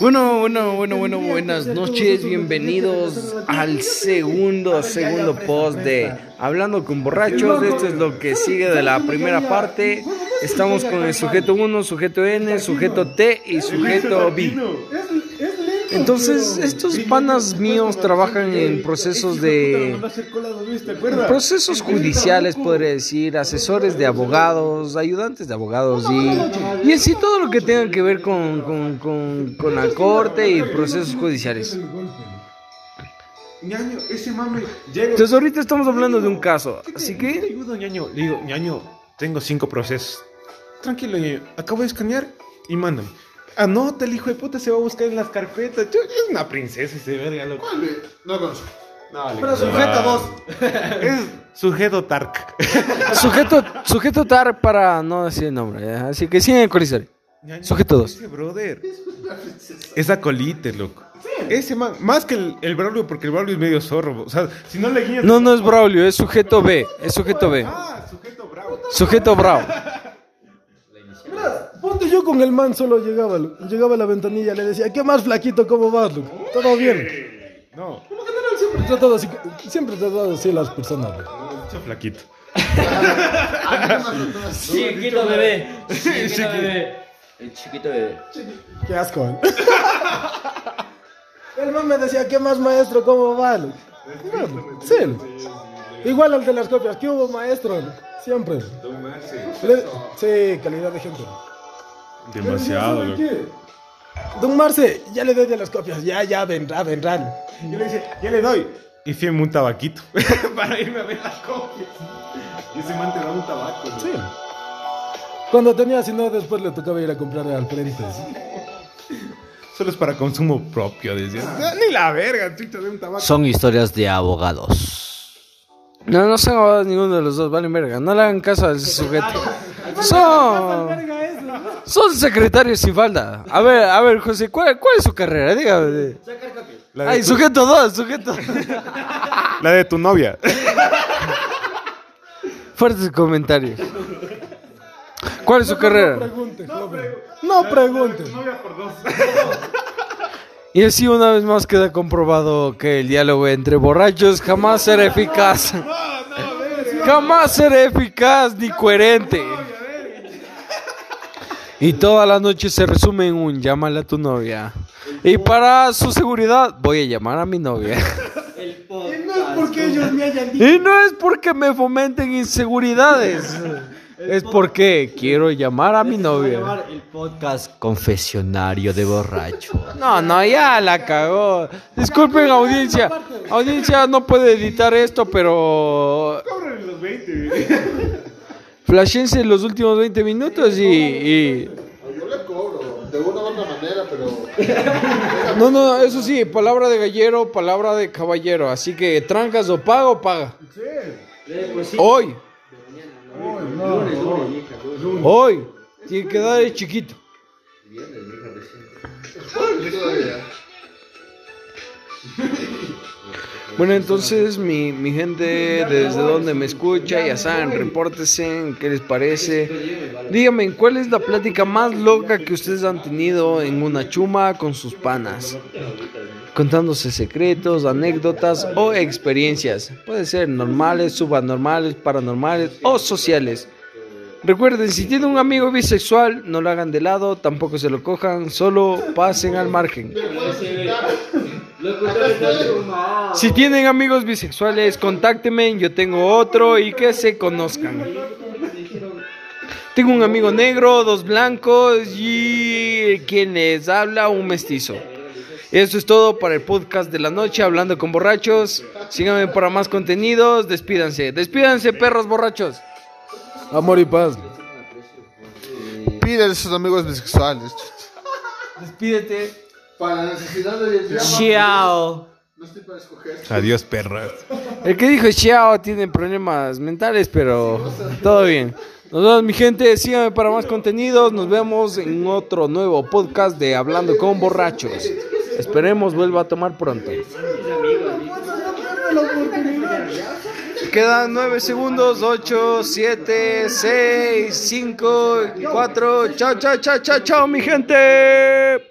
Bueno, buenas noches, bienvenidos al segundo post de Hablando con Borrachos. Esto es lo que sigue de la primera parte. Estamos con el sujeto 1, sujeto N, sujeto T y sujeto B. Entonces, estos panas míos trabajan en procesos judiciales, podría decir, asesores de abogados, ayudantes de abogados y así todo lo que tenga que ver con la corte y procesos judiciales. Entonces, ahorita estamos hablando de un caso, así que... Le digo, ñaño, tengo 5 procesos. Tranquilo, ñaño, acabo de escanear y mándame. Anota, el hijo de puta se va a buscar en las carpetas. Es una princesa ese verga, loco. ¿Cuál es? No conozco. No, pero sujeto 2. Es sujeto Tark. Sujeto Tark, para no decir el nombre. Así que siguen con la historia. Sujeto 2. Ese brother es acolite, loco. Ese man, más que el Braulio, porque el Braulio es medio zorro. O sea, si no le guías. No es Braulio, es sujeto B. Es sujeto B. Ah, sujeto Bravo. Sujeto Bravo. Ponte, yo con el man solo llegaba a la ventanilla, le decía, ¿qué más, flaquito? ¿Cómo vas, Luke? ¿Todo bien? No. Como general siempre he tratado así a las personas. Mucho flaquito. Chiquito bebé. Chiquito bebé. El chiquito bebé. Qué asco, ¿eh? El man me decía, ¿qué más, maestro? ¿Cómo vas, Luke? Sí. Igual al de las copias, ¿qué hubo, maestro? Siempre. Sí, calidad de gente. Demasiado, loco. Don Marce, ya le doy de las copias. Ya, vendrán. Yo le dije, ya le doy. Y fíjeme un tabaquito para irme a ver las copias. Y se mantenía un tabaco, ¿no? Sí. Cuando tenía, si no, después le tocaba ir a comprar al frente. Solo es para consumo propio, decía. Ni la verga, chucha, de un tabaco. Son historias de abogados. No sean abogados ninguno de los dos, valen verga. No le hagan caso al sujeto. Son secretarios sin falda. A ver, José, ¿cuál es su carrera? Dígame. Ay, sujeto 2. La de tu novia. Fuertes comentarios. ¿Cuál es su carrera? No pregunte. Y así una vez más queda comprobado que el diálogo entre borrachos jamás será eficaz. Jamás será eficaz ni coherente. Y toda la noche se resume en un llámale a tu novia. Y para su seguridad, voy a llamar a mi novia. Y no es porque me fomenten inseguridades. Es porque quiero llamar a mi novia. El podcast confesionario de borracho. No, ya la cagó. Disculpen, audiencia. Audiencia no puede editar esto, pero... Cóbrenle los 20. Flashense los últimos 20 minutos y... Yo le cobro, de una u otra manera, pero... No, eso sí, palabra de gallero, palabra de caballero. Así que trancas o paga. Sí. Hoy. Hoy tiene que dar el chiquito. Bueno, entonces mi gente, desde donde me escucha, ya saben, repórtense, ¿qué les parece? Díganme, ¿cuál es la plática más loca que ustedes han tenido en una chuma con sus panas? Contándose secretos, anécdotas o experiencias. Puede ser normales, subnormales, paranormales o sociales. Recuerden, si tienen un amigo bisexual, no lo hagan de lado, tampoco se lo cojan, solo pasen al margen. Si tienen amigos bisexuales, contáctenme, yo tengo otro y que se conozcan. Tengo un amigo negro, 2 blancos y quien les habla, un mestizo. Eso es todo para el podcast de la noche, Hablando con Borrachos. Síganme para más contenidos. Despídanse, perros borrachos. Amor y paz. Pídele a sus amigos bisexuales. Despídete. Para la necesidad de... Chao. No estoy para escoger. Adiós, perros. El que dijo chao tiene problemas mentales, pero todo bien. Nos vemos, mi gente, síganme para más contenidos. Nos vemos en otro nuevo podcast de Hablando con Borrachos. Esperemos vuelva a tomar pronto. Quedan 9 segundos, 8, 7, 6, 5, 4. Chao, mi gente.